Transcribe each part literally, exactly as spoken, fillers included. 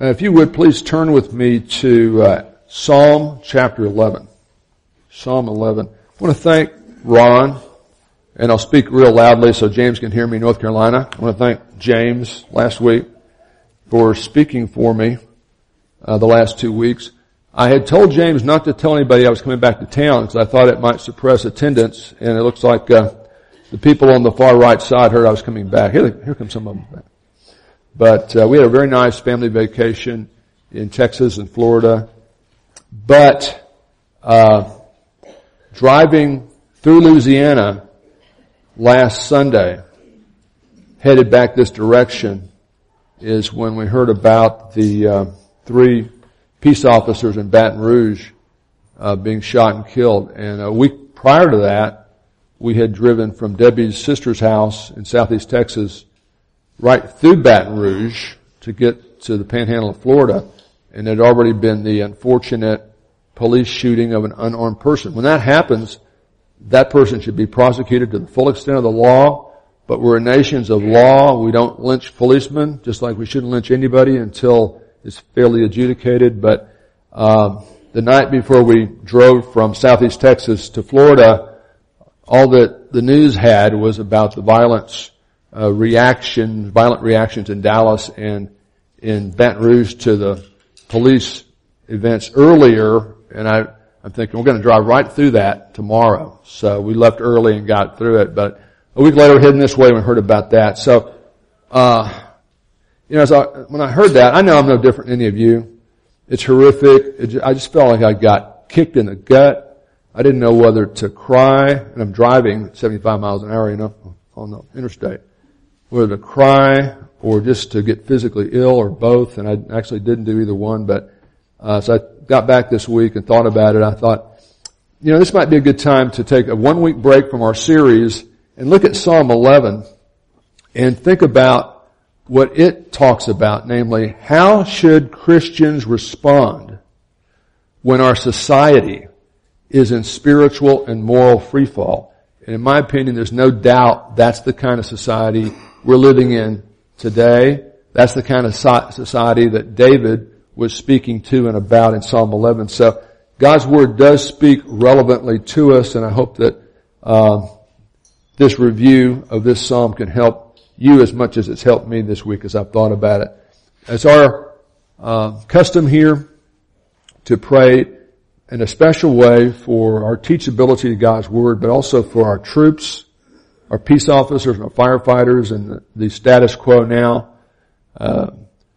Uh, if you would, please turn with me to uh, Psalm chapter eleven. Psalm eleven. I want to thank Ron, and I'll speak real loudly so James can hear me in North Carolina. I want to thank James last week for speaking for me uh, the last two weeks. I had told James not to tell anybody I was coming back to town because I thought it might suppress attendance, and it looks like uh, the people on the far right side heard I was coming back. Here, here comes some of them back. But uh, we had a very nice family vacation in Texas and Florida. But uh driving through Louisiana last Sunday, headed back this direction, is when we heard about the uh, three peace officers in Baton Rouge uh being shot and killed. And a week prior to that, we had driven from Debbie's sister's house in southeast Texas right through Baton Rouge to get to the panhandle of Florida, and there'd already been the unfortunate police shooting of an unarmed person. When that happens, that person should be prosecuted to the full extent of the law, but we're a nation of law. We don't lynch policemen, just like we shouldn't lynch anybody until it's fairly adjudicated. But um, the night before we drove from southeast Texas to Florida, all that the news had was about the violence Uh, reaction, violent reactions in Dallas and in Baton Rouge to the police events earlier, and I, I'm thinking we're going to drive right through that tomorrow. So we left early and got through it, but a week later we're heading this way and we heard about that. So, uh, you know, so when I heard that, I know I'm no different than any of you. It's horrific. It just, I just felt like I got kicked in the gut. I didn't know whether to cry, and I'm driving seventy-five miles an hour, you know, on the interstate, whether to cry or just to get physically ill or both, and I actually didn't do either one. But uh so I got back this week and thought about it. I thought, you know, this might be a good time to take a one-week break from our series and look at Psalm eleven and think about what it talks about, namely, how should Christians respond when our society is in spiritual and moral freefall? And in my opinion, there's no doubt that's the kind of society we're living in today. That's the kind of society that David was speaking to and about in Psalm eleven. So God's Word does speak relevantly to us, and I hope that um, this review of this psalm can help you as much as it's helped me this week as I've thought about it. It's our uh, custom here to pray in a special way for our teachability to God's Word, but also for our troops, our peace officers and our firefighters, and the, the status quo now. Uh,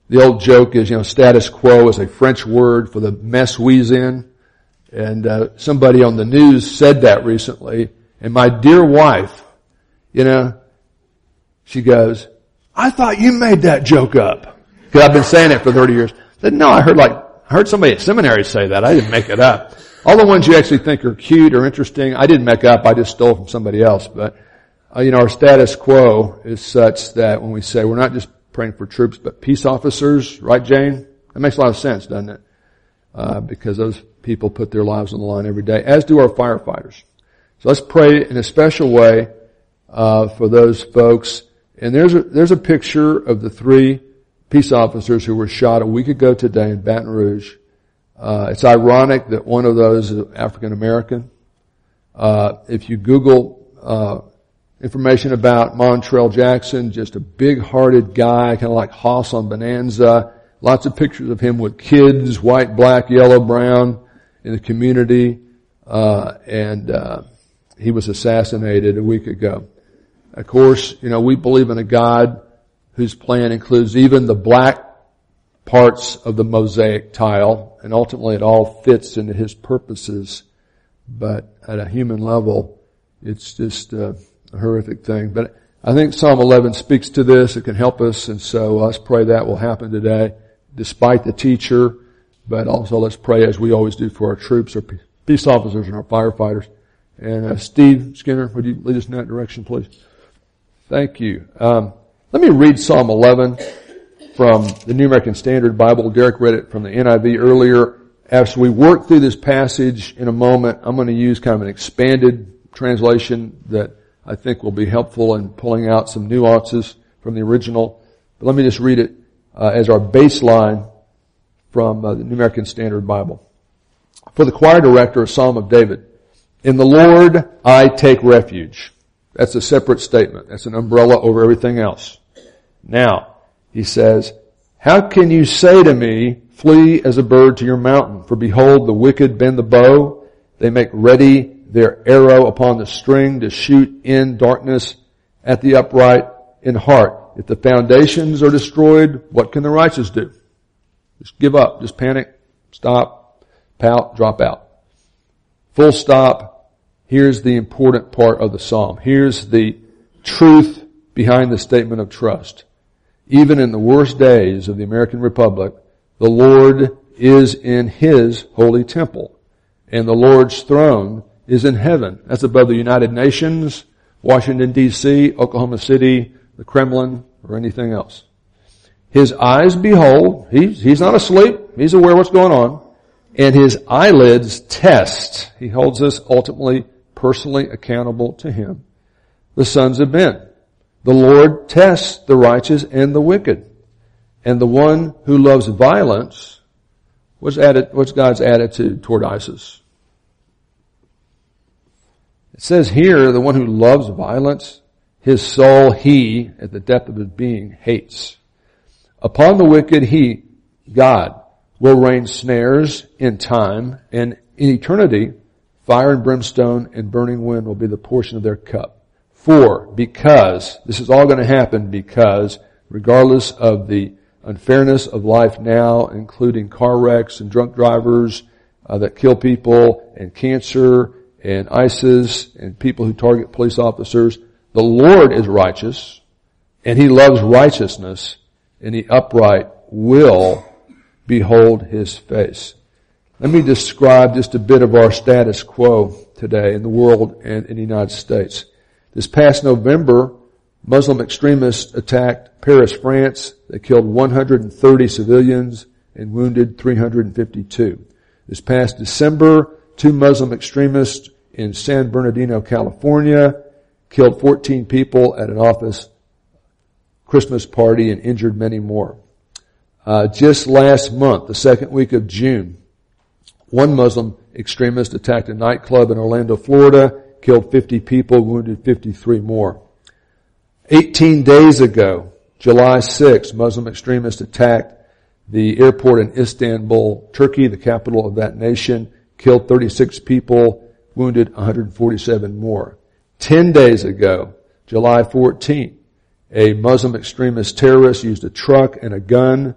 the old joke is, you know, status quo is a French word for the mess we's in. And uh, somebody on the news said that recently. And my dear wife, you know, she goes, I thought you made that joke up. Because I've been saying it for thirty years. I said, no, I heard like, I heard somebody at seminary say that. I didn't make it up. All the ones you actually think are cute or interesting, I didn't make up. I just stole from somebody else. But Uh, you know, our status quo is such that when we say we're not just praying for troops, but peace officers, right, Jane? That makes a lot of sense, doesn't it? Uh, because those people put their lives on the line every day, as do our firefighters. So let's pray in a special way, uh, for those folks. And there's a, there's a picture of the three peace officers who were shot a week ago today in Baton Rouge. Uh, it's ironic that one of those is African American. Uh, if you Google, uh, information about Montrell Jackson, just a big-hearted guy, kind of like Hoss on Bonanza. Lots of pictures of him with kids, white, black, yellow, brown, in the community. Uh, and uh, he was assassinated a week ago. Of course, you know, we believe in a God whose plan includes even the black parts of the mosaic tile, and ultimately it all fits into his purposes. But at a human level, it's just Uh, a horrific thing. But I think Psalm eleven speaks to this. It can help us. And so let's pray that will happen today, despite the teacher. But also let's pray, as we always do, for our troops, our peace officers, and our firefighters. And uh, Steve Skinner, would you lead us in that direction, please? Thank you. Um, let me read Psalm eleven from the New American Standard Bible. Derek read it from the N I V earlier. As we work through this passage in a moment, I'm going to use kind of an expanded translation that I think will be helpful in pulling out some nuances from the original. But let me just read it uh, as our baseline from uh, the New American Standard Bible. For the choir director, a Psalm of David. In the Lord I take refuge. That's a separate statement. That's an umbrella over everything else. Now, he says, how can you say to me, flee as a bird to your mountain? For behold, the wicked bend the bow. They make ready their arrow upon the string to shoot in darkness at the upright in heart. If the foundations are destroyed, what can the righteous do? Just give up. Just panic. Stop. Pout. Drop out. Full stop. Here's the important part of the psalm. Here's the truth behind the statement of trust. Even in the worst days of the American Republic, the Lord is in His holy temple, and the Lord's throne is in heaven. That's above the United Nations, Washington, D C, Oklahoma City, the Kremlin, or anything else. His eyes behold. He's, he's not asleep. He's aware what's going on. And His eyelids test. He holds us ultimately personally accountable to Him. The sons of men. The Lord tests the righteous and the wicked. And the one who loves violence, what's, atti- what's God's attitude toward ISIS? It says here, the one who loves violence, his soul He, at the depth of his being, hates. Upon the wicked He, God, will rain snares in time, and in eternity, fire and brimstone and burning wind will be the portion of their cup. For, because, this is all going to happen because, regardless of the unfairness of life now, including car wrecks and drunk drivers uh, that kill people, and cancer, and ISIS, and people who target police officers, the Lord is righteous, and He loves righteousness, and the upright will behold His face. Let me describe just a bit of our status quo today in the world and in the United States. This past November, Muslim extremists attacked Paris, France. They killed one hundred thirty civilians and wounded three hundred fifty-two. This past December, two Muslim extremists in San Bernardino, California, killed fourteen people at an office Christmas party and injured many more. Uh, just last month, the second week of June, one Muslim extremist attacked a nightclub in Orlando, Florida, killed fifty people, wounded fifty-three more. eighteen days ago, July sixth, Muslim extremists attacked the airport in Istanbul, Turkey, the capital of that nation, killed thirty-six people, wounded one hundred forty-seven more. ten days ago, July fourteenth, a Muslim extremist terrorist used a truck and a gun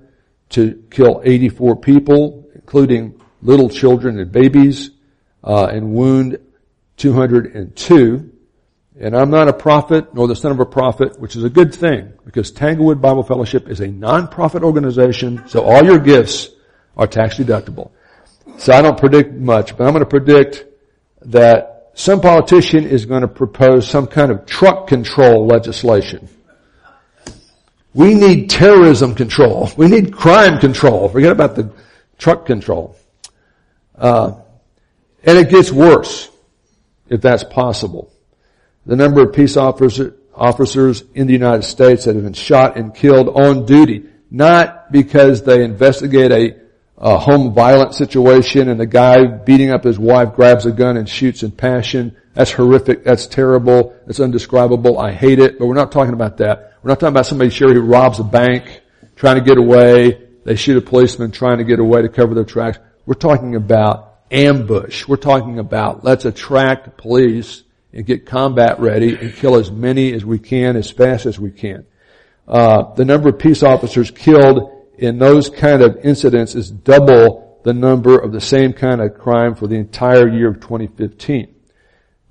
to kill eighty-four people, including little children and babies, uh, and wound two hundred two, and I'm not a prophet nor the son of a prophet, which is a good thing because Tanglewood Bible Fellowship is a non-profit organization, so all your gifts are tax deductible. So I don't predict much, but I'm going to predict that some politician is going to propose some kind of truck control legislation. We need terrorism control. We need crime control. Forget about the truck control. Uh, and it gets worse. If that's possible. The number of peace officer, officers in the United States that have been shot and killed on duty, not because they investigate a, a home violence situation and the guy beating up his wife grabs a gun and shoots in passion. That's horrific. That's terrible. That's undescribable. I hate it. But we're not talking about that. We're not talking about somebody sure who robs a bank trying to get away. They shoot a policeman trying to get away to cover their tracks. We're talking about ambush. We're talking about let's attract police and get combat ready and kill as many as we can, as fast as we can. Uh, the number of peace officers killed in those kind of incidents is double the number of the same kind of crime for the entire year of twenty fifteen.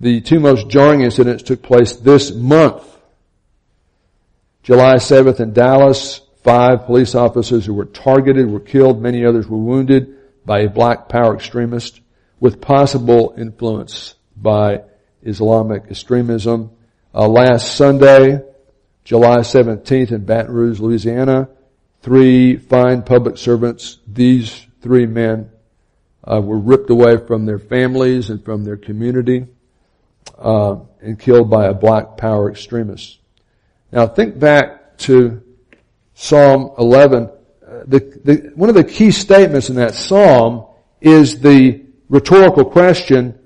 The two most jarring incidents took place this month. July seventh in Dallas, five police officers who were targeted were killed, many others were wounded by a black power extremist with possible influence by Islamic extremism. Uh, last Sunday, July seventeenth in Baton Rouge, Louisiana, three fine public servants, these three men, uh, were ripped away from their families and from their community, uh, and killed by a black power extremist. Now think back to Psalm eleven. the, the, one of the key statements in that psalm is the rhetorical question,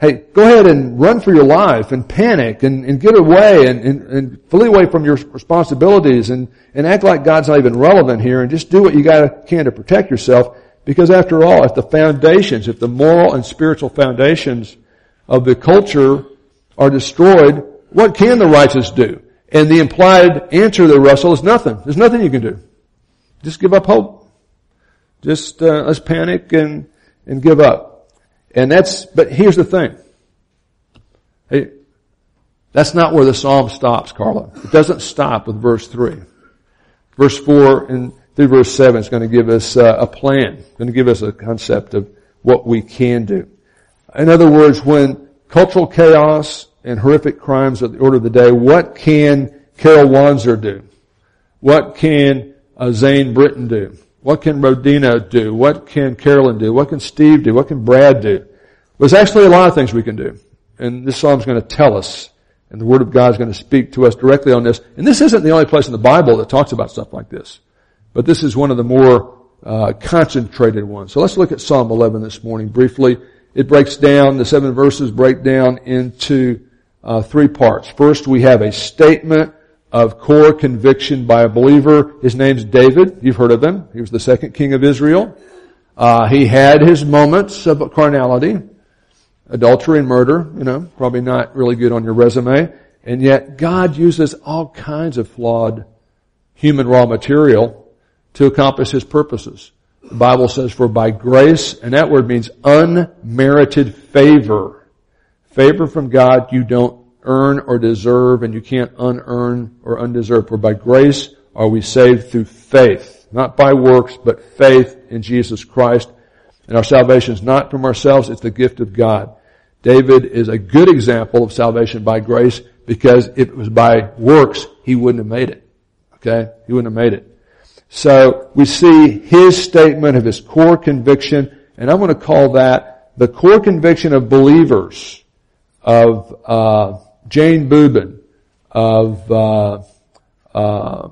hey, go ahead and run for your life and panic and, and get away and, and, and flee away from your responsibilities and, and act like God's not even relevant here and just do what you gotta, can to protect yourself. Because after all, if the foundations, if the moral and spiritual foundations of the culture are destroyed, what can the righteous do? And the implied answer there, Russell, is nothing. There's nothing you can do. Just give up hope. Just uh, let's panic and, and give up. And that's, but here's the thing. Hey, that's not where the psalm stops, Carla. It doesn't stop with verse three. Verse four and through verse seven is going to give us uh, a plan. It's going to give us a concept of what we can do. In other words, when cultural chaos and horrific crimes are the order of the day, what can Carol Wanzer do? What can uh, Zane Britton do? What can Rodina do? What can Carolyn do? What can Steve do? What can Brad do? Well, there's actually a lot of things we can do. And this psalm's going to tell us, and the Word of God is going to speak to us directly on this. And this isn't the only place in the Bible that talks about stuff like this. But this is one of the more uh, concentrated ones. So let's look at Psalm eleven this morning briefly. It breaks down, the seven verses break down into uh, three parts. First, we have a statement of core conviction by a believer. His name's David. You've heard of him. He was the second king of Israel. Uh, he had his moments of carnality, adultery and murder, you know, probably not really good on your resume. And yet God uses all kinds of flawed human raw material to accomplish his purposes. The Bible says, for by grace, and that word means unmerited favor. Favor from God you don't earn or deserve, and you can't unearn or undeserve. For by grace are we saved through faith. Not by works, but faith in Jesus Christ. And our salvation is not from ourselves, it's the gift of God. David is a good example of salvation by grace, because if it was by works, he wouldn't have made it. Okay? He wouldn't have made it. So we see his statement of his core conviction, and I'm going to call that the core conviction of believers, of uh Jane Boobin, of uh uh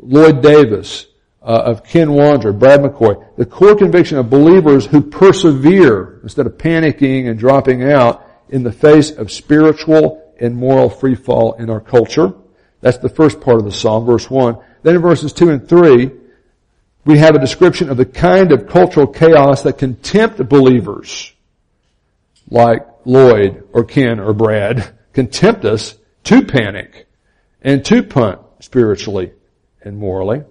Lloyd Davis, uh, of Ken Wanzer, Brad McCoy. The core conviction of believers who persevere instead of panicking and dropping out in the face of spiritual and moral freefall in our culture. That's the first part of the psalm, verse one. Then in verses two and three, we have a description of the kind of cultural chaos that can tempt believers like Lloyd or Ken or Brad, can tempt us to panic and to punt spiritually and morally.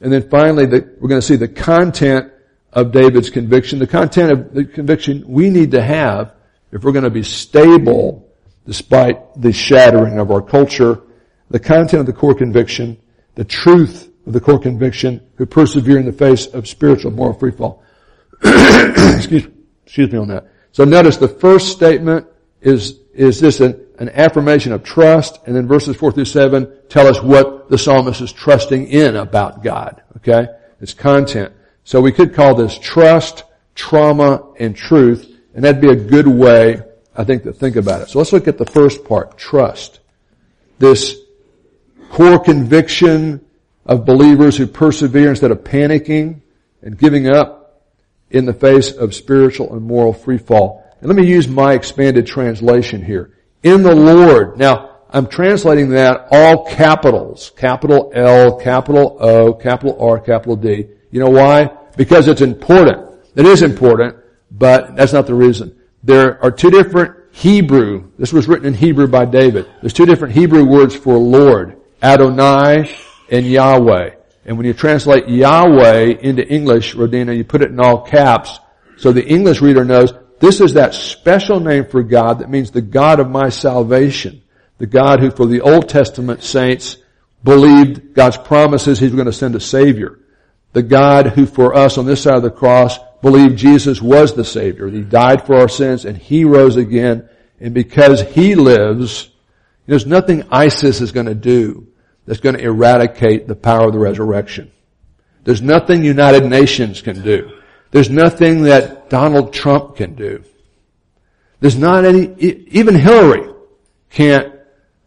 And then finally, the, we're going to see the content of David's conviction, the content of the conviction we need to have if we're going to be stable despite the shattering of our culture, the content of the core conviction, the truth of the core conviction, who persevere in the face of spiritual moral freefall. excuse, excuse me on that. So notice the first statement is, is this an, an affirmation of trust, and then verses four through seven tell us what the psalmist is trusting in about God, okay? It's content. So we could call this trust, trauma, and truth, and that'd be a good way, I think, to think about it. So let's look at the first part, trust. This core conviction of believers who persevere instead of panicking and giving up in the face of spiritual and moral freefall. And let me use my expanded translation here. In the Lord. Now, I'm translating that all capitals. Capital L, capital O, capital R, capital D. You know why? Because it's important. It is important, but that's not the reason. There are two different Hebrew. This was written in Hebrew by David. There's two different Hebrew words for Lord. Adonai and Yahweh. And when you translate Yahweh into English, Rodina, you put it in all caps so the English reader knows this is that special name for God that means the God of my salvation. The God who for the Old Testament saints believed God's promises He's going to send a Savior. The God who for us on this side of the cross believed Jesus was the Savior. He died for our sins and He rose again. And because He lives, there's nothing ISIS is going to do that's going to eradicate the power of the resurrection. There's nothing United Nations can do. There's nothing that Donald Trump can do. There's not any, even Hillary can't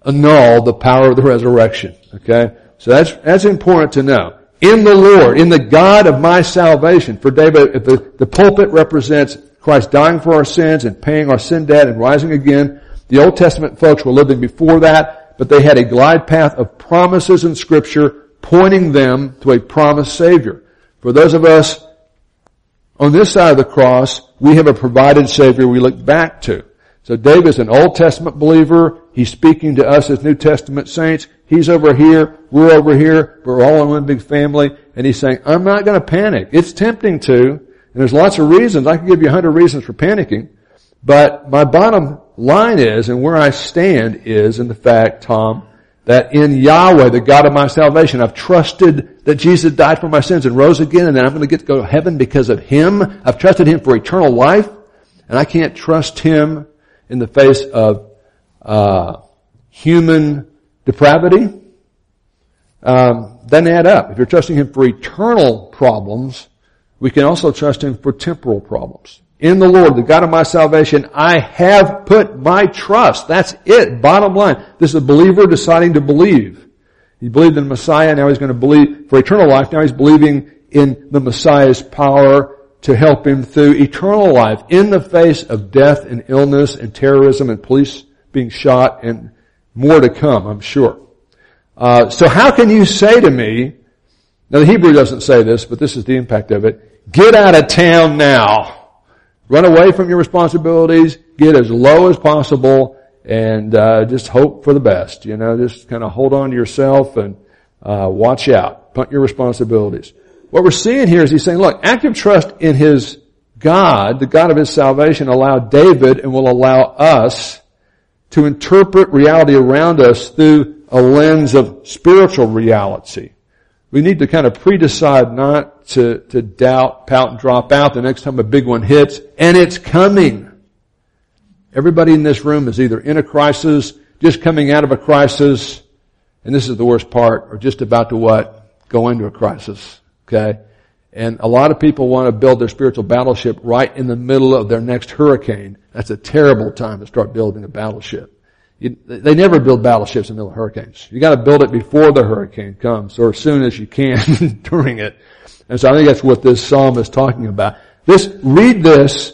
annul the power of the resurrection. Okay? So that's, that's important to know. in the Lord, in the God of my salvation. For David, the, the pulpit represents Christ dying for our sins and paying our sin debt and rising again. The Old Testament folks were living before that, but they had a glide path of promises in Scripture pointing them to a promised Savior. For those of us on this side of the cross, we have a provided Savior we look back to. So David is an Old Testament believer. He's speaking to us as New Testament saints. He's over here. We're over here. We're all in one big family. And he's saying, I'm not going to panic. It's tempting to, and there's lots of reasons. I can give you a hundred reasons for panicking. But my bottom line is, and where I stand is in the fact, Tom, that in Yahweh, the God of my salvation, I've trusted that Jesus died for my sins and rose again, and that I'm going to get to go to heaven because of Him. I've trusted Him for eternal life, and I can't trust Him in the face of uh human depravity. Um, doesn't add up. If you're trusting Him for eternal problems, we can also trust Him for temporal problems. In the Lord, the God of my salvation, I have put my trust. That's it. Bottom line. This is a believer deciding to believe. He believed in the Messiah. Now he's going to believe for eternal life. Now he's believing in the Messiah's power to help him through eternal life in the face of death and illness and terrorism and police being shot and more to come, I'm sure. Uh, so how can you say to me, now the Hebrew doesn't say this, but this is the impact of it, get out of town now. Run away from your responsibilities, get as low as possible, and uh just hope for the best. You know, just kind of hold on to yourself and uh watch out. Punt your responsibilities. What we're seeing here is he's saying, look, active trust in his God, the God of his salvation, allowed David and will allow us to interpret reality around us through a lens of spiritual reality. We need to kind of pre-decide not to, to doubt, pout, and drop out the next time a big one hits, and it's coming. Everybody in this room is either in a crisis, just coming out of a crisis, and this is the worst part, or just about to what? Go into a crisis, okay? And a lot of people want to build their spiritual battleship right in the middle of their next hurricane. That's a terrible time to start building a battleship. You, they never build battleships in the middle of hurricanes. You got to build it before the hurricane comes, or as soon as you can during it. And so I think that's what this psalm is talking about. This, read this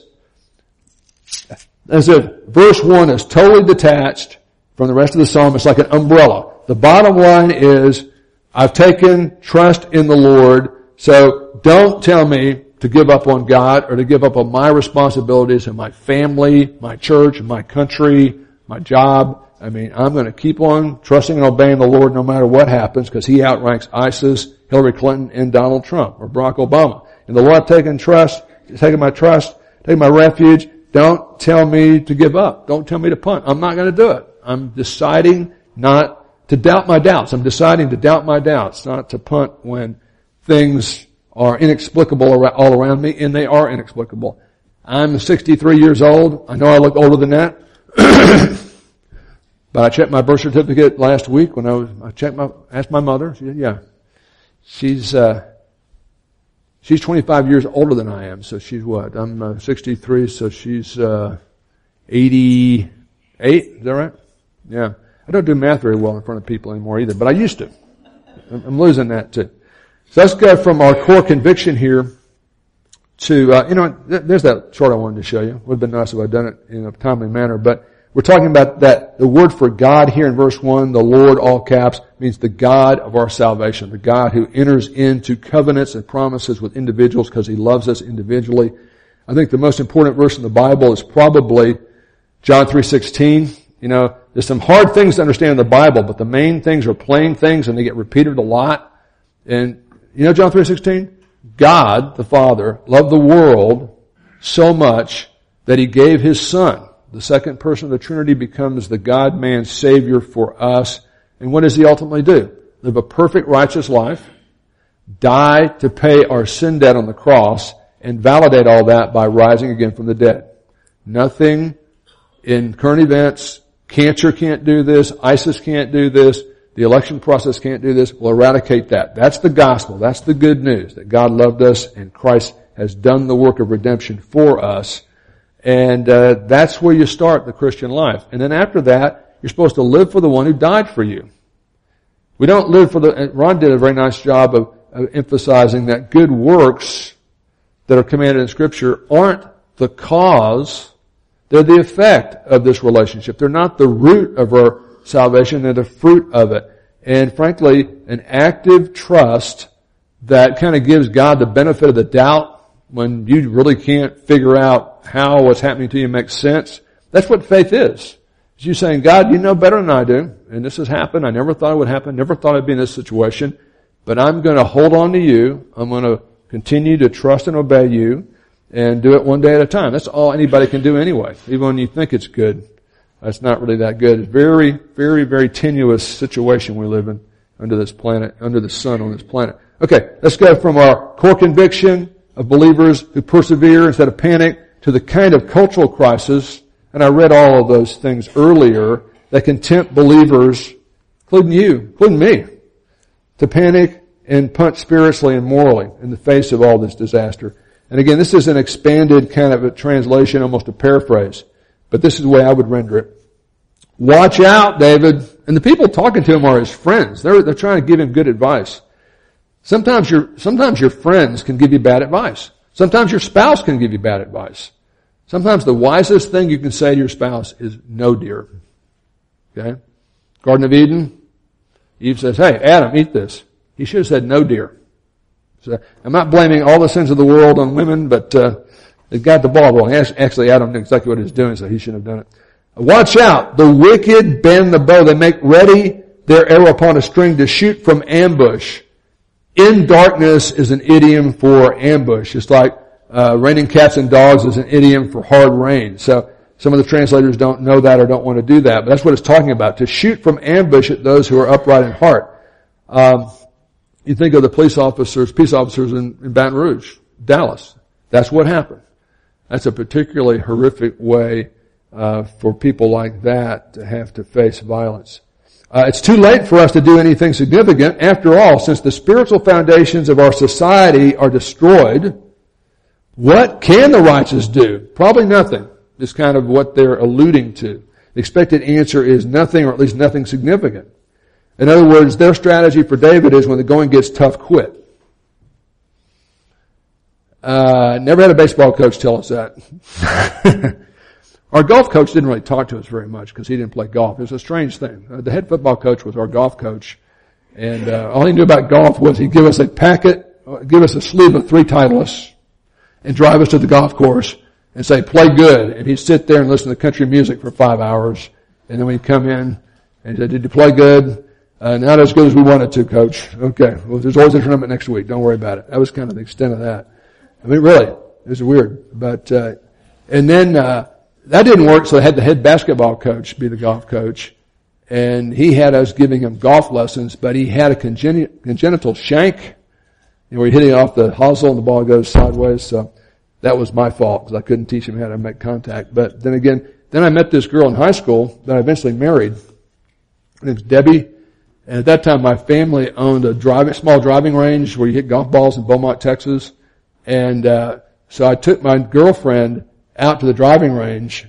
as if verse one is totally detached from the rest of the psalm. It's like an umbrella. The bottom line is, I've taken trust in the Lord, so don't tell me to give up on God or to give up on my responsibilities and my family, my church, my country, my job. I mean, I'm going to keep on trusting and obeying the Lord no matter what happens, because He outranks ISIS, Hillary Clinton, and Donald Trump, or Barack Obama. And the Lord, I've taken trust, taking my trust, taking my refuge. Don't tell me to give up. Don't tell me to punt. I'm not going to do it. I'm deciding not to doubt my doubts. I'm deciding to doubt my doubts, not to punt when things are inexplicable all around me, and they are inexplicable. I'm sixty-three years old. I know I look older than that. But I checked my birth certificate last week when I was, I checked my, asked my mother. She said, yeah. She's, uh, she's twenty-five years older than I am. So she's what? I'm uh, sixty-three. So she's, uh, eighty-eight. Is that right? Yeah. I don't do math very well in front of people anymore either, but I used to. I'm losing that too. So let's go from our core conviction here to, uh, you know, there's that chart I wanted to show you. It would have been nice if I'd done it in a timely manner, but we're talking about that, the word for God here in verse one, the Lord, all caps, means the God of our salvation, the God who enters into covenants and promises with individuals because He loves us individually. I think the most important verse in the Bible is probably John three sixteen. You know, there's some hard things to understand in the Bible, but the main things are plain things and they get repeated a lot. And you know John three sixteen? God, the Father, loved the world so much that He gave His Son. The second person of the Trinity becomes the God-man Savior for us. And what does He ultimately do? Live a perfect, righteous life, die to pay our sin debt on the cross, and validate all that by rising again from the dead. Nothing in current events, cancer can't do this, ISIS can't do this, the election process can't do this. We'll eradicate that. That's the gospel. That's the good news, that God loved us and Christ has done the work of redemption for us. And uh, that's where you start the Christian life. And then after that, you're supposed to live for the one who died for you. We don't live for the... Ron did a very nice job of emphasizing that good works that are commanded in Scripture aren't the cause, they're the effect of this relationship. They're not the root of our salvation, they're the fruit of it. And frankly, an active trust that kind of gives God the benefit of the doubt when you really can't figure out how what's happening to you makes sense. That's what faith is. It's you saying, God, you know better than I do, and this has happened. I never thought it would happen. Never thought I'd be in this situation. But I'm going to hold on to you. I'm going to continue to trust and obey you and do it one day at a time. That's all anybody can do anyway. Even when you think it's good, it's not really that good. It's very, very, very tenuous situation we live in under this planet, under the sun on this planet. Okay, let's go from our core conviction of believers who persevere instead of panic to the kind of cultural crisis, and I read all of those things earlier, that can tempt believers, including you, including me, to panic and punch spiritually and morally in the face of all this disaster. And again, this is an expanded kind of a translation, almost a paraphrase, but this is the way I would render it. Watch out, David. And the people talking to him are his friends. They're, they're trying to give him good advice. Sometimes your, sometimes your friends can give you bad advice. Sometimes your spouse can give you bad advice. Sometimes the wisest thing you can say to your spouse is, no, dear. Okay? Garden of Eden, Eve says, hey, Adam, eat this. He should have said, no, dear. So I'm not blaming all the sins of the world on women, but uh, it got the ball rolling. Actually, Adam knew exactly what he was doing, so he shouldn't have done it. Watch out. The wicked bend the bow. They make ready their arrow upon a string to shoot from ambush. In darkness is an idiom for ambush. It's like uh, raining cats and dogs is an idiom for hard rain. So some of the translators don't know that or don't want to do that, but that's what it's talking about, to shoot from ambush at those who are upright in heart. Um, you think of the police officers, peace officers in, in Baton Rouge, Dallas. That's what happened. That's a particularly horrific way uh, for people like that to have to face violence. Uh, it's too late for us to do anything significant. After all, since the spiritual foundations of our society are destroyed, what can the righteous do? Probably nothing, is kind of what they're alluding to. The expected answer is nothing, or at least nothing significant. In other words, their strategy for David is, when the going gets tough, quit. Uh, never had a baseball coach tell us that. Our golf coach didn't really talk to us very much because he didn't play golf. It was a strange thing. Uh, the head football coach was our golf coach, and uh, all he knew about golf was he'd give us a packet, give us a sleeve of three Titleists, and drive us to the golf course and say, play good. And he'd sit there and listen to country music for five hours, and then we'd come in and say, did you play good? Uh, not as good as we wanted to, Coach. Okay, well, there's always a tournament next week. Don't worry about it. That was kind of the extent of that. I mean, really, it was weird. But uh, and then... Uh, That didn't work, so they had the head basketball coach be the golf coach, and he had us giving him golf lessons, but he had a congen- congenital shank, and we're hitting off the hosel, and the ball goes sideways, so that was my fault, because I couldn't teach him how to make contact. But then again, then I met this girl in high school that I eventually married. Her name's Debbie, and at that time my family owned a driving, small driving range where you hit golf balls in Beaumont, Texas, and uh, so I took my girlfriend out to the driving range,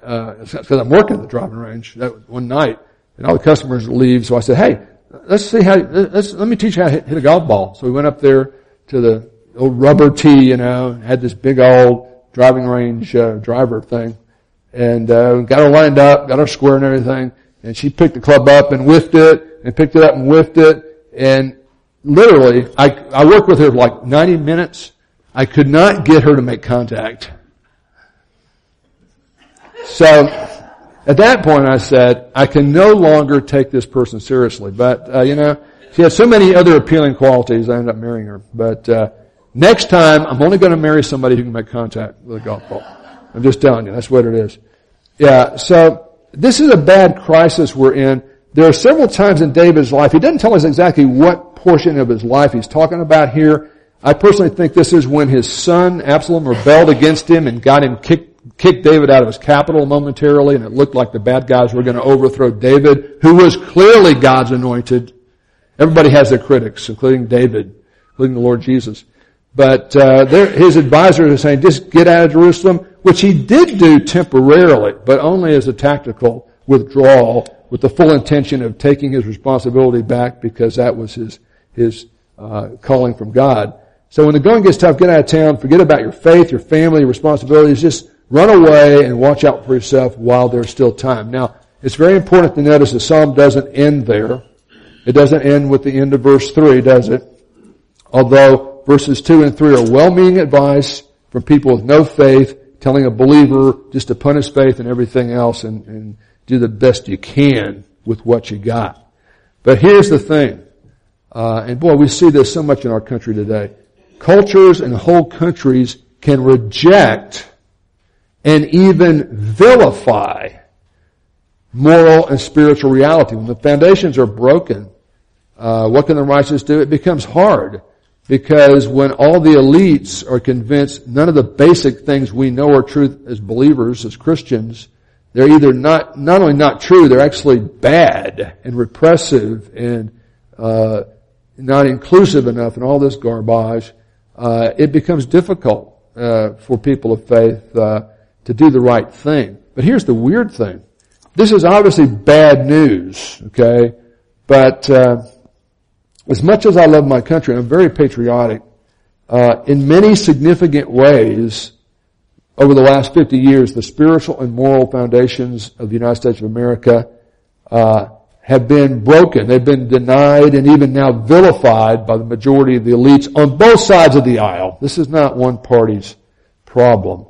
uh, because I'm working at the driving range that one night, and all the customers leave, so I said, hey, let's see how, let's, let me teach you how to hit, hit a golf ball. So we went up there to the old rubber tee, you know, and had this big old driving range, uh, driver thing, and, uh, got her lined up, got her square and everything, and she picked the club up and whiffed it, and picked it up and whiffed it, and literally, I, I worked with her for like ninety minutes, I could not get her to make contact. So, at that point I said, I can no longer take this person seriously. But, uh, you know, she had so many other appealing qualities, I ended up marrying her. But, uh, next time, I'm only going to marry somebody who can make contact with a golf ball. I'm just telling you, that's what it is. Yeah, so, this is a bad crisis we're in. There are several times in David's life, he doesn't tell us exactly what portion of his life he's talking about here. I personally think this is when his son, Absalom, rebelled against him and got him kicked kicked David out of his capital momentarily, and it looked like the bad guys were going to overthrow David, who was clearly God's anointed. Everybody has their critics, including David, including the Lord Jesus. But uh, there, his advisors are saying, just get out of Jerusalem, which he did do temporarily, but only as a tactical withdrawal with the full intention of taking his responsibility back, because that was his his uh, calling from God. So when the going gets tough, get out of town, forget about your faith, your family, your responsibilities, just run away and watch out for yourself while there's still time. Now, it's very important to notice the Psalm doesn't end there. It doesn't end with the end of verse three, does it? Although verses two and three are well-meaning advice from people with no faith, telling a believer just to put his faith and everything else and, and do the best you can with what you got. But here's the thing, uh, and boy, we see this so much in our country today. Cultures and whole countries can reject and even vilify moral and spiritual reality. When the foundations are broken, uh, what can the righteous do? It becomes hard. Because when all the elites are convinced none of the basic things we know are true as believers, as Christians, they're either not, not only not true, they're actually bad and repressive and, uh, not inclusive enough and all this garbage, uh, it becomes difficult, uh, for people of faith, uh, to do the right thing. But here's the weird thing. This is obviously bad news, okay? But, uh, as much as I love my country, I'm very patriotic, uh, in many significant ways, over the last fifty years, the spiritual and moral foundations of the United States of America, uh, have been broken. They've been denied and even now vilified by the majority of the elites on both sides of the aisle. This is not one party's problem.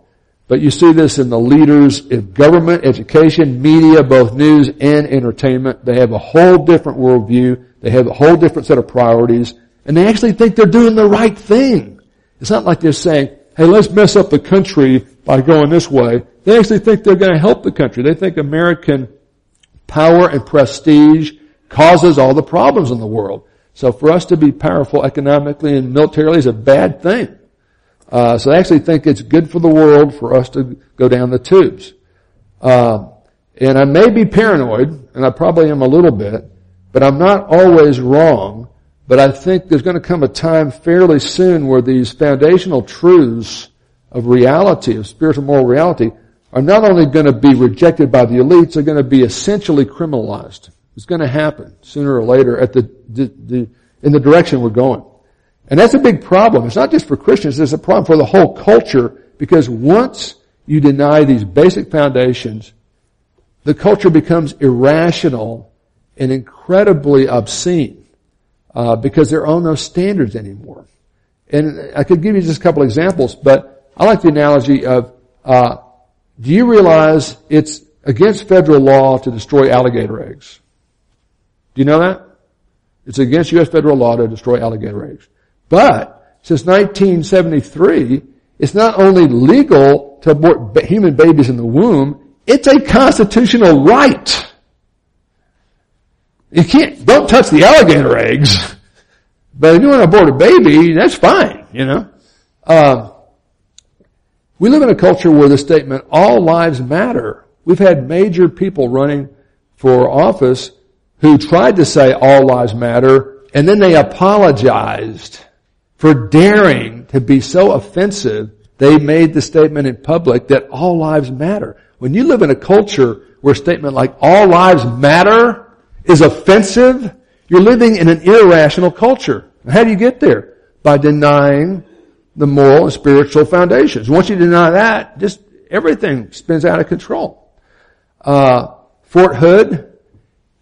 But you see this in the leaders of government, education, media, both news and entertainment. They have a whole different worldview. They have a whole different set of priorities. And they actually think they're doing the right thing. It's not like they're saying, hey, let's mess up the country by going this way. They actually think they're going to help the country. They think American power and prestige causes all the problems in the world. So for us to be powerful economically and militarily is a bad thing. Uh, so they actually think it's good for the world for us to go down the tubes. Um, and I may be paranoid, and I probably am a little bit, but I'm not always wrong. But I think there's going to come a time fairly soon where these foundational truths of reality, of spiritual moral reality, are not only going to be rejected by the elites, they're going to be essentially criminalized. It's going to happen sooner or later at the, the, the in the direction we're going. And that's a big problem. It's not just for Christians. It's a problem for the whole culture, because once you deny these basic foundations, the culture becomes irrational and incredibly obscene, uh, because there are no standards anymore. And I could give you just a couple examples, but I like the analogy of, uh, do you realize it's against federal law to destroy alligator eggs? Do you know that? It's against U S federal law to destroy alligator eggs. But since nineteen seventy-three, it's not only legal to abort ba- human babies in the womb, it's a constitutional right. You can't, don't touch the alligator eggs. But if you want to abort a baby, that's fine, you know. Um, we live in a culture where the statement, all lives matter. We've had major people running for office who tried to say all lives matter, and then they apologized for daring to be so offensive, they made the statement in public that all lives matter. When you live in a culture where a statement like all lives matter is offensive, you're living in an irrational culture. How do you get there? By denying the moral and spiritual foundations. Once you deny that, just everything spins out of control. Uh, Fort Hood,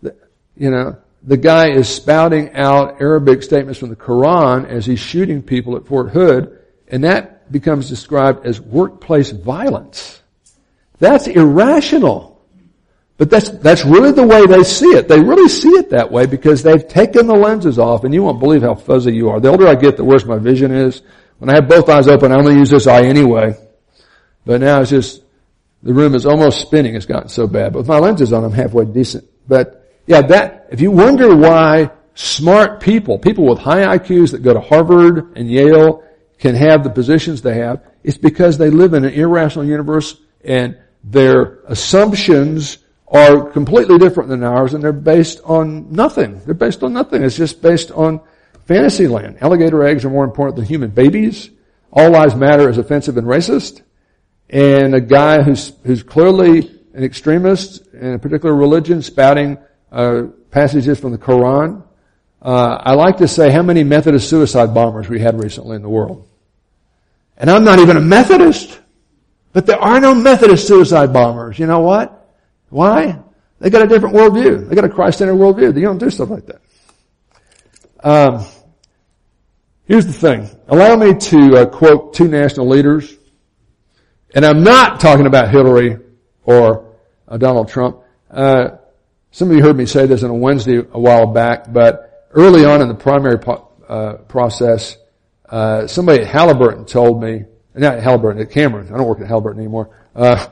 you know, the guy is spouting out Arabic statements from the Quran as he's shooting people at Fort Hood, and that becomes described as workplace violence. That's irrational. But that's, that's really the way they see it. They really see it that way because they've taken the lenses off, and you won't believe how fuzzy you are. The older I get, the worse my vision is. When I have both eyes open, I only use this eye anyway. But now it's just, the room is almost spinning. It's gotten so bad. But with my lenses on, I'm halfway decent. But yeah, that, if you wonder why smart people, people with high I Qs that go to Harvard and Yale can have the positions they have, it's because they live in an irrational universe and their assumptions are completely different than ours, and they're based on nothing. They're based on nothing. It's just based on fantasy land. Alligator eggs are more important than human babies. All lives matter is offensive and racist. And a guy who's, who's clearly an extremist in a particular religion spouting Uh, passages from the Quran, Uh, I like to say how many Methodist suicide bombers we had recently in the world. And I'm not even a Methodist. But there are no Methodist suicide bombers. You know what? Why? They got a different worldview. They got a Christ-centered worldview. They don't do stuff like that. Um, here's the thing. Allow me to uh, quote two national leaders. And I'm not talking about Hillary or uh, Donald Trump. Uh, some of you heard me say this on a Wednesday a while back, but early on in the primary po- uh, process, uh, somebody at Halliburton told me, not Halliburton, at Cameron. I don't work at Halliburton anymore. Uh,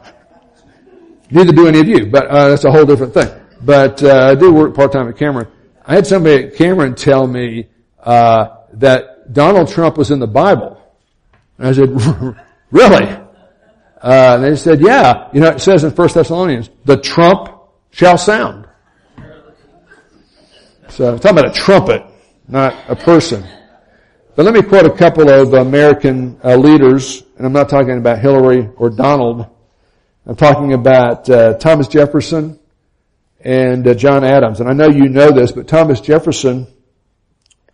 neither do any of you, but uh, that's a whole different thing. But uh, I do work part-time at Cameron. I had somebody at Cameron tell me uh that Donald Trump was in the Bible. And I said, really? Uh and they said, yeah. You know, it says in First Thessalonians, the trump shall sound. So I'm talking about a trumpet, not a person. But let me quote a couple of American uh, leaders, and I'm not talking about Hillary or Donald. I'm talking about uh, Thomas Jefferson and uh, John Adams. And I know you know this, but Thomas Jefferson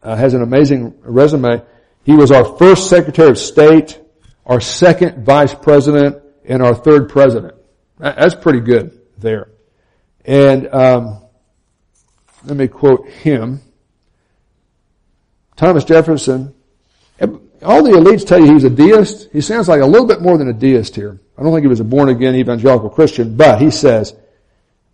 uh, has an amazing resume. He was our first Secretary of State, our second Vice President, and our third President. That's pretty good there. And um, let me quote him. Thomas Jefferson, all the elites tell you he was a deist. He sounds like a little bit more than a deist here. I don't think he was a born-again evangelical Christian, but he says,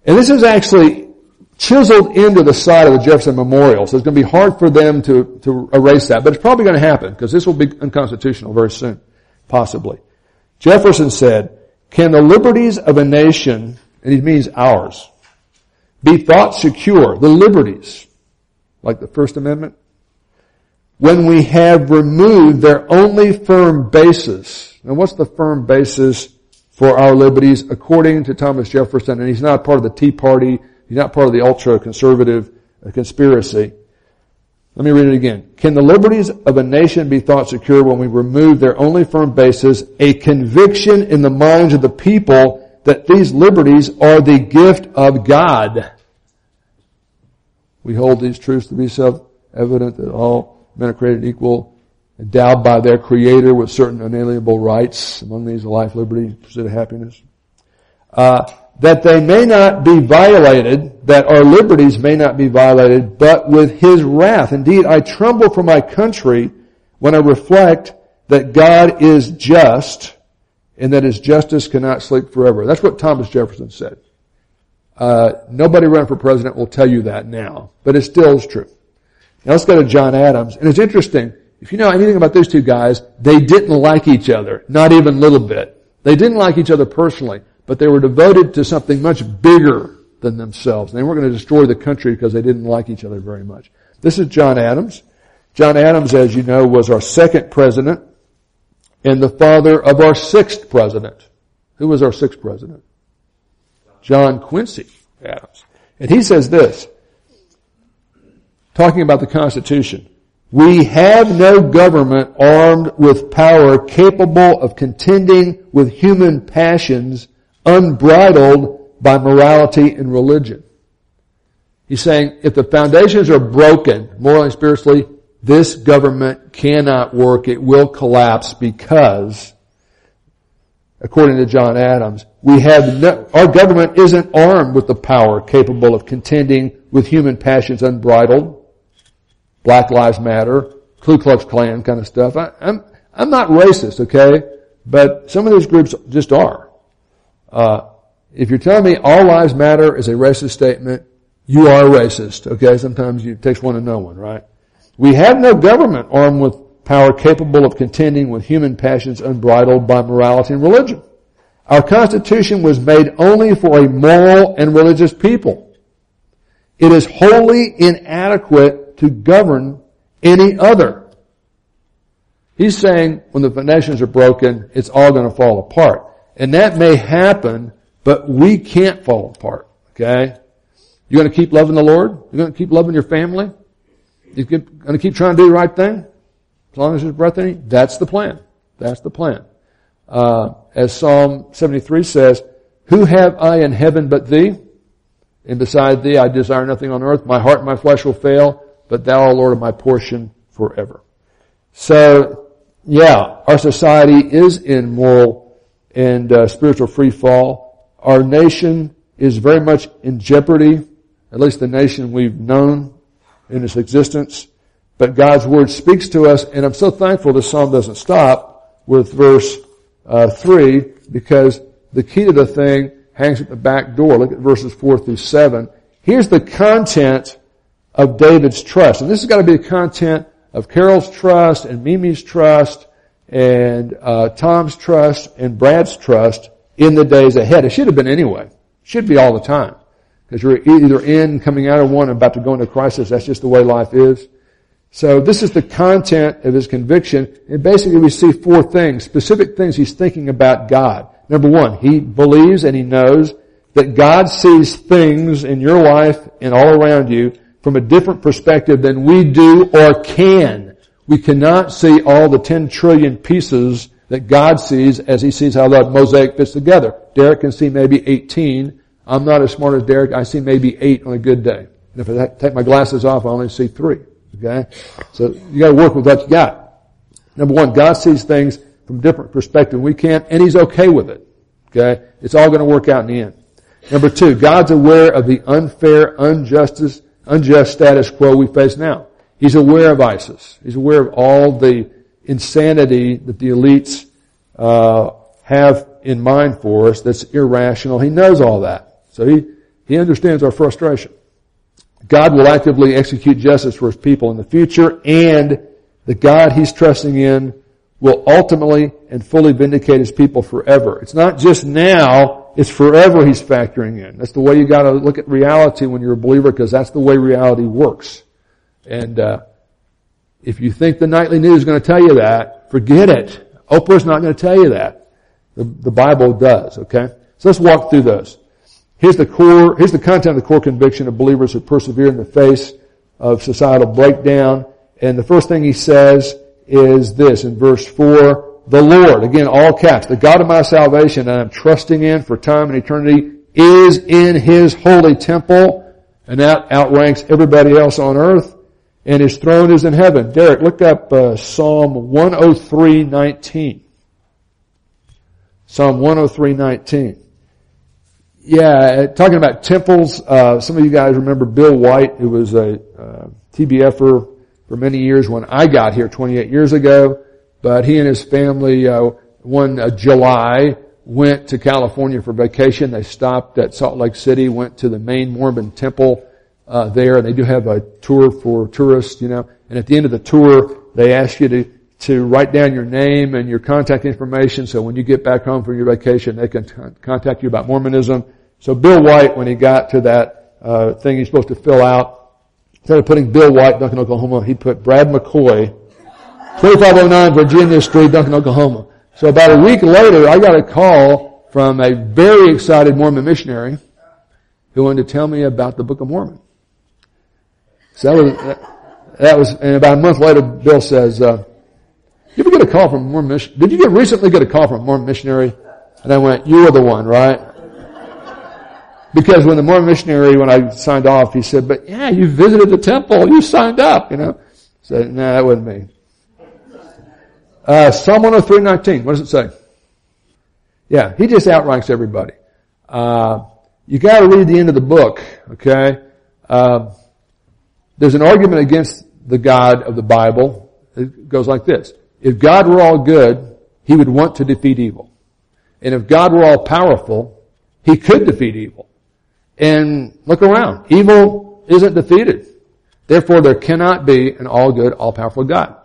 and this is actually chiseled into the side of the Jefferson Memorial, so it's going to be hard for them to, to erase that, but it's probably going to happen because this will be unconstitutional very soon, possibly. Jefferson said, can the liberties of a nation, and he means ours, be thought secure, the liberties, like the First Amendment, when we have removed their only firm basis. Now, what's the firm basis for our liberties according to Thomas Jefferson? And he's not part of the Tea Party. He's not part of the ultra-conservative conspiracy. Let me read it again. Can the liberties of a nation be thought secure when we remove their only firm basis, a conviction in the minds of the people that these liberties are the gift of God? We hold these truths to be self-evident that all men are created equal, endowed by their Creator with certain unalienable rights. Among these, life, liberty, pursuit of happiness. Uh, that they may not be violated, that our liberties may not be violated, but with His wrath. Indeed, I tremble for my country when I reflect that God is just and that His justice cannot sleep forever. That's what Thomas Jefferson said. Uh, nobody running for president will tell you that now, but it still is true. Now let's go to John Adams. And it's interesting. If you know anything about these two guys, they didn't like each other. Not even a little bit. They didn't like each other personally, but they were devoted to something much bigger than themselves. They weren't going to destroy the country because they didn't like each other very much. This is John Adams. John Adams, as you know, was our second president and the father of our sixth president. Who was our sixth president? John Quincy Adams. And he says this, talking about the Constitution. We have no government armed with power capable of contending with human passions unbridled by morality and religion. He's saying if the foundations are broken, morally and spiritually, this government cannot work. It will collapse because, according to John Adams, we have no, our government isn't armed with the power capable of contending with human passions unbridled. Black Lives Matter, Ku Klux Klan kind of stuff. I, I'm I'm not racist, okay? But some of these groups just are. Uh, if you're telling me all lives matter is a racist statement, you are racist, okay? Sometimes it takes one to know one, right? We have no government armed with power capable of contending with human passions unbridled by morality and religion. Our Constitution was made only for a moral and religious people. It is wholly inadequate to govern any other. He's saying when the foundations are broken, it's all going to fall apart. And that may happen, but we can't fall apart. Okay? You're going to keep loving the Lord? You're going to keep loving your family? You're going to keep trying to do the right thing? As long as there's breath in you? That's the plan. That's the plan. Uh, as Psalm seventy-three says, who have I in heaven but thee? And beside thee I desire nothing on earth. My heart and my flesh will fail. but thou, O Lord, art my portion forever. So, yeah, our society is in moral and uh, spiritual free fall. Our nation is very much in jeopardy, at least the nation we've known in its existence. But God's Word speaks to us, and I'm so thankful this psalm doesn't stop with verse uh, three, because the key to the thing hangs at the back door. Look at verses four through seven. Here's the content of David's trust. And this has got to be the content of Carol's trust and Mimi's trust and uh, Tom's trust and Brad's trust in the days ahead. It should have been anyway. It should be all the time. Because you're either in, coming out of one, and about to go into crisis. That's just the way life is. So this is the content of his conviction. And basically we see four things, specific things he's thinking about God. Number one, he believes and he knows that God sees things in your life and all around you from a different perspective than we do or can. We cannot see all the ten trillion pieces that God sees as he sees how that mosaic fits together. Derek can see maybe eighteen. I'm not as smart as Derek. I see maybe eight on a good day. And if I take my glasses off, I only see three. Okay? So you gotta work with what you got. Number one, God sees things from a different perspective we can't, and he's okay with it. Okay? It's all gonna work out in the end. Number two, God's aware of the unfair, injustice, unjust status quo we face now. He's aware of ISIS. He's aware of all the insanity that the elites uh have in mind for us that's irrational. He knows all that. So he, he understands our frustration. God will actively execute justice for his people in the future, and the God he's trusting in will ultimately and fully vindicate his people forever. It's not just now, it's forever he's factoring in. That's the way you gotta look at reality when you're a believer, because that's the way reality works. And, uh, if you think the nightly news is gonna tell you that, forget it. Oprah's not gonna tell you that. The, the Bible does, okay? So let's walk through those. Here's the core, here's the content of the core conviction of believers who persevere in the face of societal breakdown. And the first thing he says is this in verse four, the Lord, again, all caps, the God of my salvation that I'm trusting in for time and eternity is in his holy temple. And that outranks everybody else on earth. And his throne is in heaven. Derek, look up uh, Psalm one oh three nineteen. Psalm one oh three nineteen. Yeah, talking about temples, uh, some of you guys remember Bill White, who was a uh, T B F-er for many years when I got here twenty-eight years ago, but he and his family, uh, one uh, July, went to California for vacation. They stopped at Salt Lake City, went to the main Mormon temple uh, there, and they do have a tour for tourists, you know, and at the end of the tour, they ask you to to write down your name and your contact information so when you get back home from your vacation, they can t- contact you about Mormonism. So Bill White, when he got to that uh thing he's supposed to fill out, instead of putting Bill White, Duncan, Oklahoma, he put Brad McCoy, twenty-five oh nine Virginia Street, Duncan, Oklahoma. So about a week later, I got a call from a very excited Mormon missionary who wanted to tell me about the Book of Mormon. So that was, that, that was and about a month later, Bill says, uh, did you ever get a call from a Mormon missionary? Did you get recently get a call from a Mormon missionary? And I went, you are the one, right? Because when the Mormon missionary, when I signed off, he said, but yeah, you visited the temple. You signed up, you know. So, no, nah, that wasn't me. Uh, Psalm one oh three nineteen. What does it say? Yeah, he just outranks everybody. Uh, you gotta read the end of the book, okay? Uh, there's an argument against the God of the Bible. It goes like this. If God were all good, he would want to defeat evil. And if God were all powerful, he could defeat evil. And look around. Evil isn't defeated. Therefore, there cannot be an all-good, all-powerful God.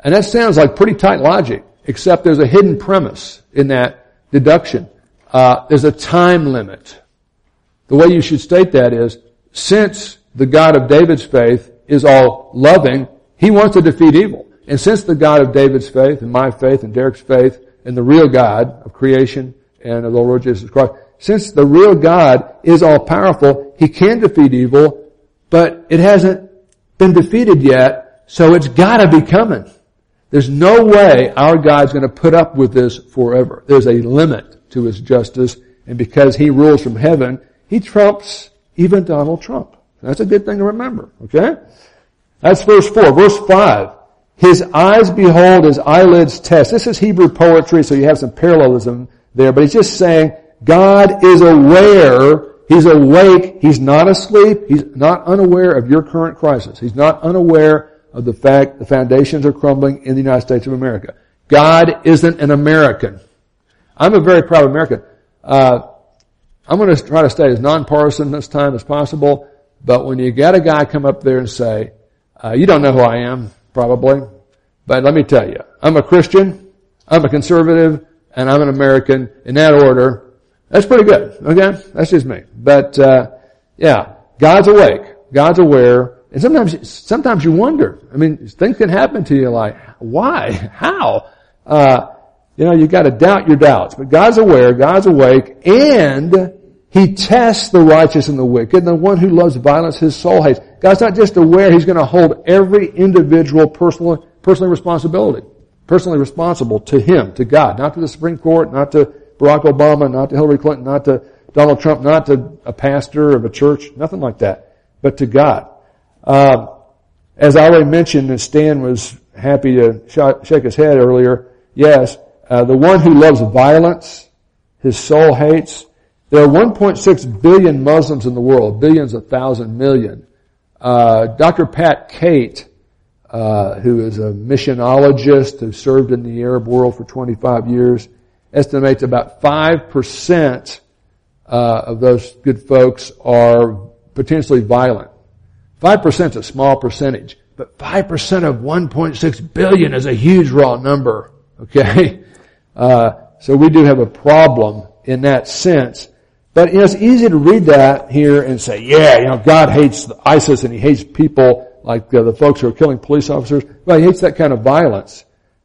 And that sounds like pretty tight logic, except there's a hidden premise in that deduction. Uh, there's a time limit. The way you should state that is, since the God of David's faith is all-loving, he wants to defeat evil. And since the God of David's faith and my faith and Derek's faith and the real God of creation and of the Lord Jesus Christ, since the real God is all-powerful, he can defeat evil, but it hasn't been defeated yet, so it's got to be coming. There's no way our God's going to put up with this forever. There's a limit to his justice, and because he rules from heaven, he trumps even Donald Trump. That's a good thing to remember, okay? That's verse four. Verse five. His eyes behold, his eyelids test. This is Hebrew poetry, so you have some parallelism there, but he's just saying God is aware, he's awake, he's not asleep, he's not unaware of your current crisis. He's not unaware of the fact the foundations are crumbling in the United States of America. God isn't an American. I'm a very proud American. Uh, I'm going to try to stay as nonpartisan this time as possible, but when you got a guy come up there and say, uh, you don't know who I am, probably, but let me tell you, I'm a Christian, I'm a conservative, and I'm an American, in that order, that's pretty good, okay? That's just me. But, uh, yeah, God's awake, God's aware, and sometimes, sometimes you wonder. I mean, things can happen to you like, why? How? Uh, you know, you've got to doubt your doubts. But God's aware, God's awake, and He tests the righteous and the wicked, and the one who loves violence, his soul hates. God's not just aware, He's going to hold every individual personal, personally responsibility, personally responsible to Him, to God, not to the Supreme Court, not to Barack Obama, not to Hillary Clinton, not to Donald Trump, not to a pastor of a church, nothing like that, but to God. Um, as I already mentioned, and Stan was happy to sh- shake his head earlier, yes, uh, the one who loves violence, his soul hates. There are one point six billion Muslims in the world. Billions, a thousand million. Uh, Doctor Pat Cate, uh, who is a missionologist who served in the Arab world for twenty-five years, estimates about five percent uh, of those good folks are potentially violent. five percent is a small percentage, but five percent of one point six billion is a huge raw number. Okay? Uh, so we do have a problem in that sense. But you know, it's easy to read that here and say, yeah, you know, God hates ISIS and He hates people like uh, the folks who are killing police officers. Well, He hates that kind of violence.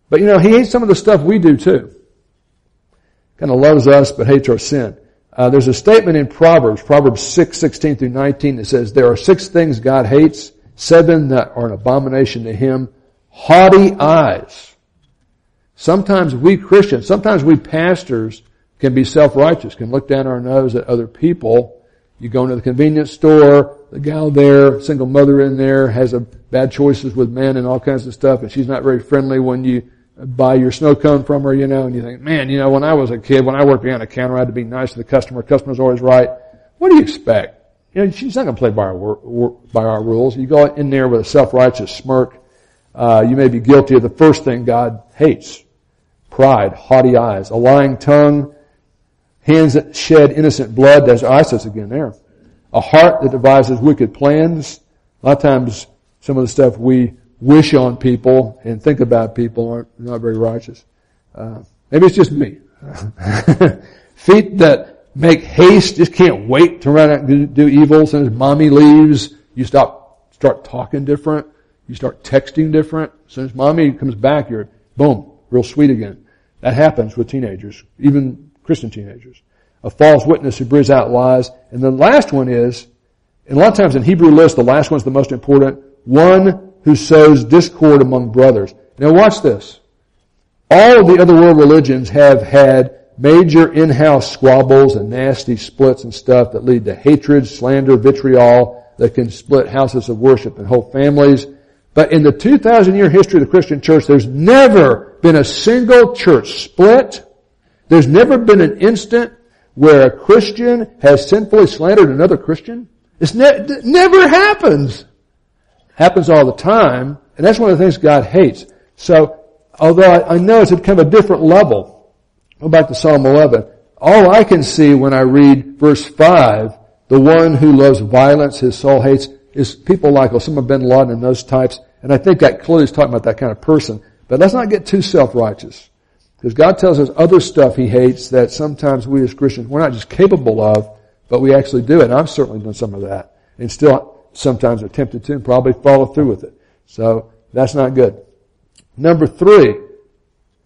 But you know, He hates some of the stuff we do too. Kind of loves us but hates our sin. Uh, there's a statement in Proverbs, Proverbs six, sixteen through nineteen that says, there are six things God hates, seven that are an abomination to Him. Haughty eyes. Sometimes we Christians, sometimes we pastors can be self-righteous, can look down our nose at other people. You go into the convenience store, the gal there, single mother in there, has a bad choices with men and all kinds of stuff, and she's not very friendly when you buy your snow cone from her, you know, and you think, man, you know, when I was a kid, when I worked behind a counter, I had to be nice to the customer. Customer's always right. What do you expect? You know, she's not going to play by our, by our rules. You go in there with a self-righteous smirk. Uh, you may be guilty of the first thing God hates. Pride, haughty eyes, a lying tongue, hands that shed innocent blood, there's ISIS again there. A heart that devises wicked plans. A lot of times, some of the stuff we wish on people and think about people aren't not very righteous. Uh, maybe it's just me. Feet that make haste, just can't wait to run out and do, do evil. Sometimes mommy leaves, you stop, start talking different. You start texting different. As soon as mommy comes back, you're, boom, real sweet again. That happens with teenagers, even Christian teenagers. A false witness who breathes out lies. And the last one is, and a lot of times in Hebrew lists, the last one's the most important, one who sows discord among brothers. Now watch this. All of the other world religions have had major in-house squabbles and nasty splits and stuff that lead to hatred, slander, vitriol, that can split houses of worship and whole families. But in the two thousand year history of the Christian church, there's never been a single church split. There's never been an instant where a Christian has sinfully slandered another Christian. It's ne- it never happens. It happens all the time, and that's one of the things God hates. So, although I, I know it's at kind of a different level, go back to Psalm eleven. All I can see when I read verse five, the one who loves violence, his soul hates, is people like Osama bin Laden and those types, and I think that clearly is talking about that kind of person. But let's not get too self-righteous. Because God tells us other stuff He hates that sometimes we as Christians, we're not just capable of, but we actually do it. And I've certainly done some of that. And still sometimes attempted to and probably follow through with it. So that's not good. Number three,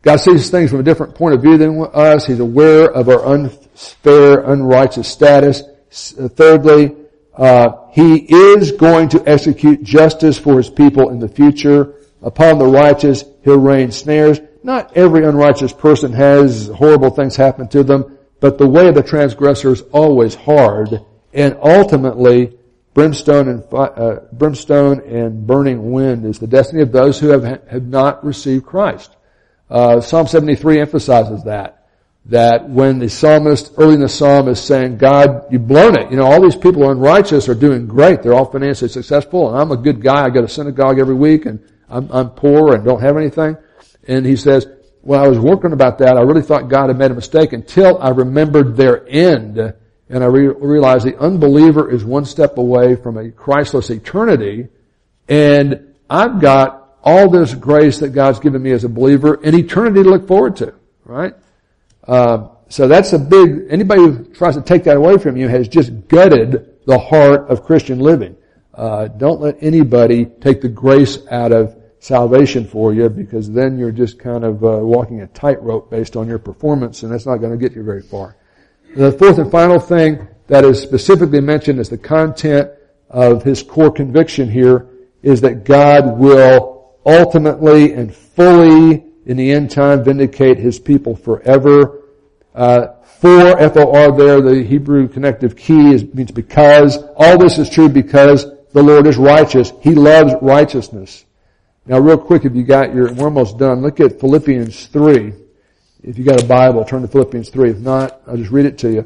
God sees things from a different point of view than us. He's aware of our unfair, unrighteous status. Thirdly, uh, He is going to execute justice for His people in the future. Upon the righteous, He'll rain snares. Not every unrighteous person has horrible things happen to them, but the way of the transgressor is always hard, and ultimately Brimstone and uh, brimstone and burning wind is the destiny of those who have have not received Christ. Uh, Psalm seventy-three emphasizes that, that when the psalmist, early in the psalm, is saying, God, you've blown it. You know, all these people who are unrighteous are doing great. They're all financially successful, and I'm a good guy. I go to synagogue every week, and I'm, I'm poor and don't have anything. And he says, when I was working about that, I really thought God had made a mistake until I remembered their end, and I re- realized the unbeliever is one step away from a Christless eternity, and I've got all this grace that God's given me as a believer, and eternity to look forward to, right? Uh, so that's a big, anybody who tries to take that away from you has just gutted the heart of Christian living. Uh, don't let anybody take the grace out of salvation for you, because then you're just kind of uh, walking a tightrope based on your performance, and that's not going to get you very far. The fourth and final thing that is specifically mentioned as the content of his core conviction here is that God will ultimately and fully, in the end time, vindicate his people forever. Uh, for, F O R there, the Hebrew connective key is, means because. All this is true because the Lord is righteous. He loves righteousness. Now real quick, if you got your, we're almost done, look at Philippians three. If you got a Bible, turn to Philippians three. If not, I'll just read it to you.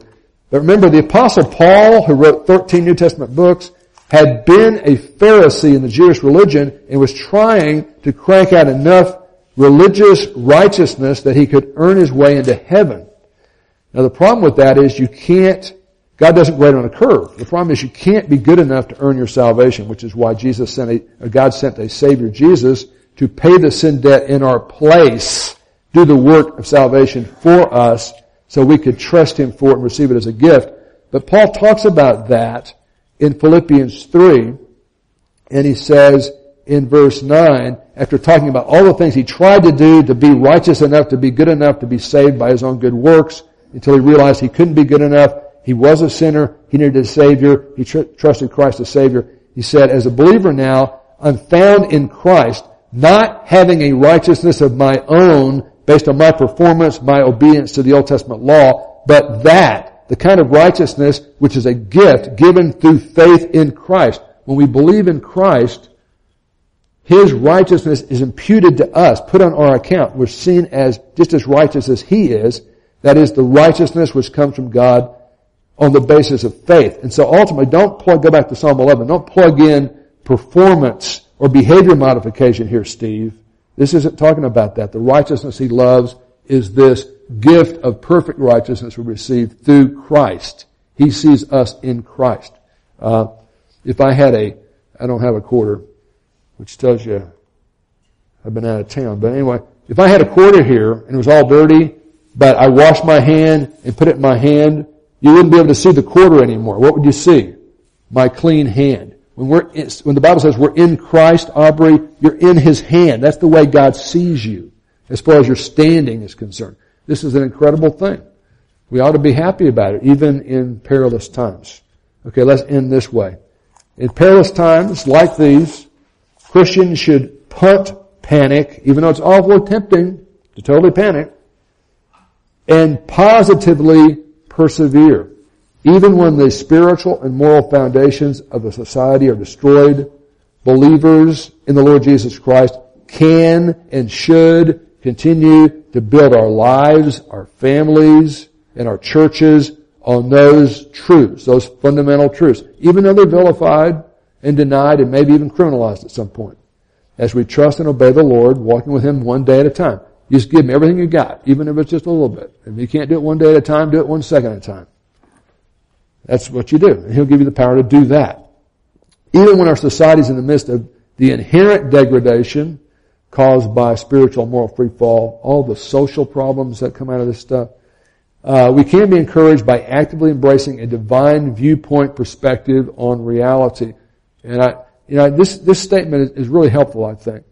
But remember, the Apostle Paul, who wrote thirteen New Testament books, had been a Pharisee in the Jewish religion and was trying to crank out enough religious righteousness that he could earn his way into heaven. Now the problem with that is you can't, God doesn't grade on a curve. The problem is you can't be good enough to earn your salvation, which is why Jesus sent a, or God sent a Savior, Jesus, to pay the sin debt in our place, do the work of salvation for us so we could trust him for it and receive it as a gift. But Paul talks about that in Philippians three, and he says in verse nine, after talking about all the things he tried to do to be righteous enough, to be good enough, to be saved by his own good works, until he realized he couldn't be good enough, he was a sinner, he needed a Savior, he tr- trusted Christ as Savior. He said, as a believer now, I'm found in Christ, not having a righteousness of my own based on my performance, my obedience to the Old Testament law, but that, the kind of righteousness which is a gift given through faith in Christ. When we believe in Christ, his righteousness is imputed to us, put on our account. We're seen as just as righteous as he is. That is the righteousness which comes from God on the basis of faith. And so ultimately, don't plug, go back to Psalm eleven, don't plug in performance or behavior modification here, Steve. This isn't talking about that. The righteousness he loves is this gift of perfect righteousness we receive through Christ. He sees us in Christ. Uh, if I had a, I don't have a quarter, which tells you I've been out of town. But anyway, if I had a quarter here and it was all dirty, but I washed my hand and put it in my hand, you wouldn't be able to see the quarter anymore. What would you see? My clean hand. When we're in, when the Bible says we're in Christ, Aubrey, you're in his hand. That's the way God sees you as far as your standing is concerned. This is an incredible thing. We ought to be happy about it, even in perilous times. Okay, let's end this way. In perilous times like these, Christians should punt panic, even though it's awfully tempting to totally panic, and positively persevere, even when the spiritual and moral foundations of a society are destroyed. Believers in the Lord Jesus Christ can and should continue to build our lives, our families, and our churches on those truths, those fundamental truths, even though they're vilified and denied and maybe even criminalized at some point. As we trust and obey the Lord, walking with him one day at a time. You just give him everything you got, even if it's just a little bit. If you can't do it one day at a time, do it one second at a time. That's what you do. And he'll give you the power to do that. Even when our society's in the midst of the inherent degradation caused by spiritual and moral freefall, all the social problems that come out of this stuff, uh, we can be encouraged by actively embracing a divine viewpoint perspective on reality. And I, you know, this this statement is really helpful, I think.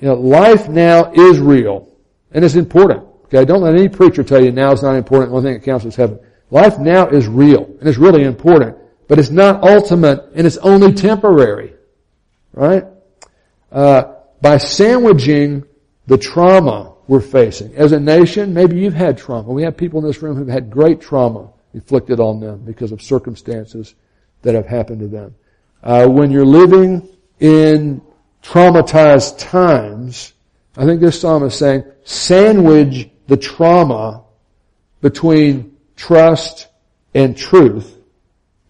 You know, life now is real, and it's important. Okay, don't let any preacher tell you now is not important. The only thing that counts is heaven. Life now is real, and it's really important, but it's not ultimate, and it's only temporary, right? Uh, By sandwiching the trauma we're facing. As a nation, maybe you've had trauma. We have people in this room who've had great trauma inflicted on them because of circumstances that have happened to them. Uh, when you're living in traumatized times, I think this psalm is saying, sandwich the trauma between trust and truth,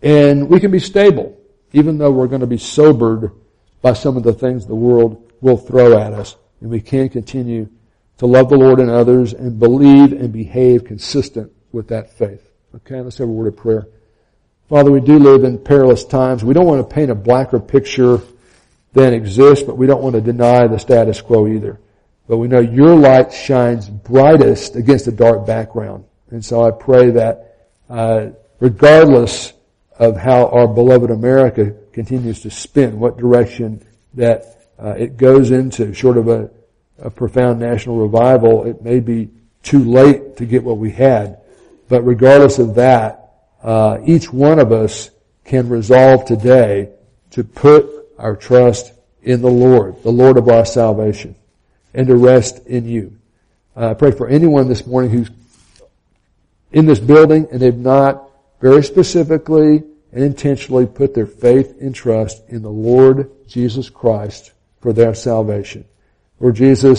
and we can be stable, even though we're going to be sobered by some of the things the world will throw at us, and we can continue to love the Lord and others and believe and behave consistent with that faith. Okay, let's have a word of prayer. Father, we do live in perilous times. We don't want to paint a blacker picture than exists, but we don't want to deny the status quo either. But we know your light shines brightest against a dark background. And so I pray that uh, regardless of how our beloved America continues to spin, what direction that uh, it goes into, short of a, a profound national revival, it may be too late to get what we had. But regardless of that, Uh, each one of us can resolve today to put our trust in the Lord, the Lord of our salvation, and to rest in you. Uh, I pray for anyone this morning who's in this building and they've not very specifically and intentionally put their faith and trust in the Lord Jesus Christ for their salvation. Lord Jesus,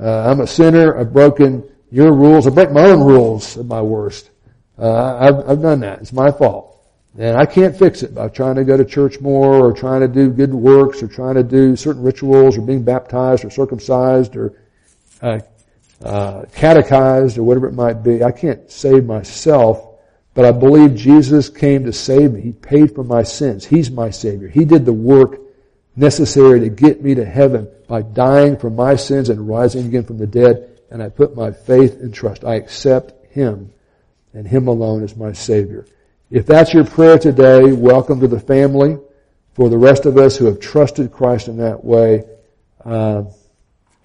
uh, I'm a sinner. I've broken your rules. I break my own rules at my worst. Uh, I've, I've done that. It's my fault. And I can't fix it by trying to go to church more or trying to do good works or trying to do certain rituals or being baptized or circumcised or uh, uh, catechized or whatever it might be. I can't save myself, but I believe Jesus came to save me. He paid for my sins. He's my Savior. He did the work necessary to get me to heaven by dying for my sins and rising again from the dead. And I put my faith and trust. I accept Him. And Him alone is my Savior. If that's your prayer today, welcome to the family. For the rest of us who have trusted Christ in that way, uh,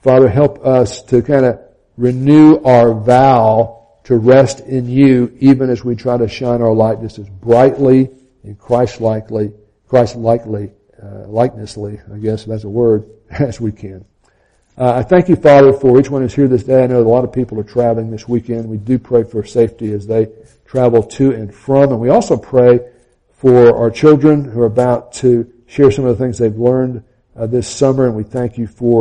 Father, help us to kind of renew our vow to rest in you, even as we try to shine our light just as brightly and Christ-likely, Christ-likely, uh, likenessly, I guess that's a word, as we can. Uh, I thank you, Father, for each one who's here this day. I know a lot of people are traveling this weekend. We do pray for safety as they travel to and from. And we also pray for our children who are about to share some of the things they've learned uh, this summer. And we thank you for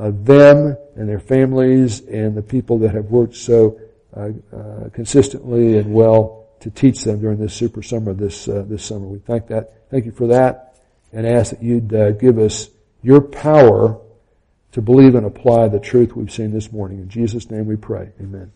uh, them and their families and the people that have worked so uh, uh, consistently and well to teach them during this super summer, this uh, this summer. We thank that. Thank you for that, and ask that you'd uh, give us your power to believe and apply the truth we've seen this morning. In Jesus' name we pray. Amen.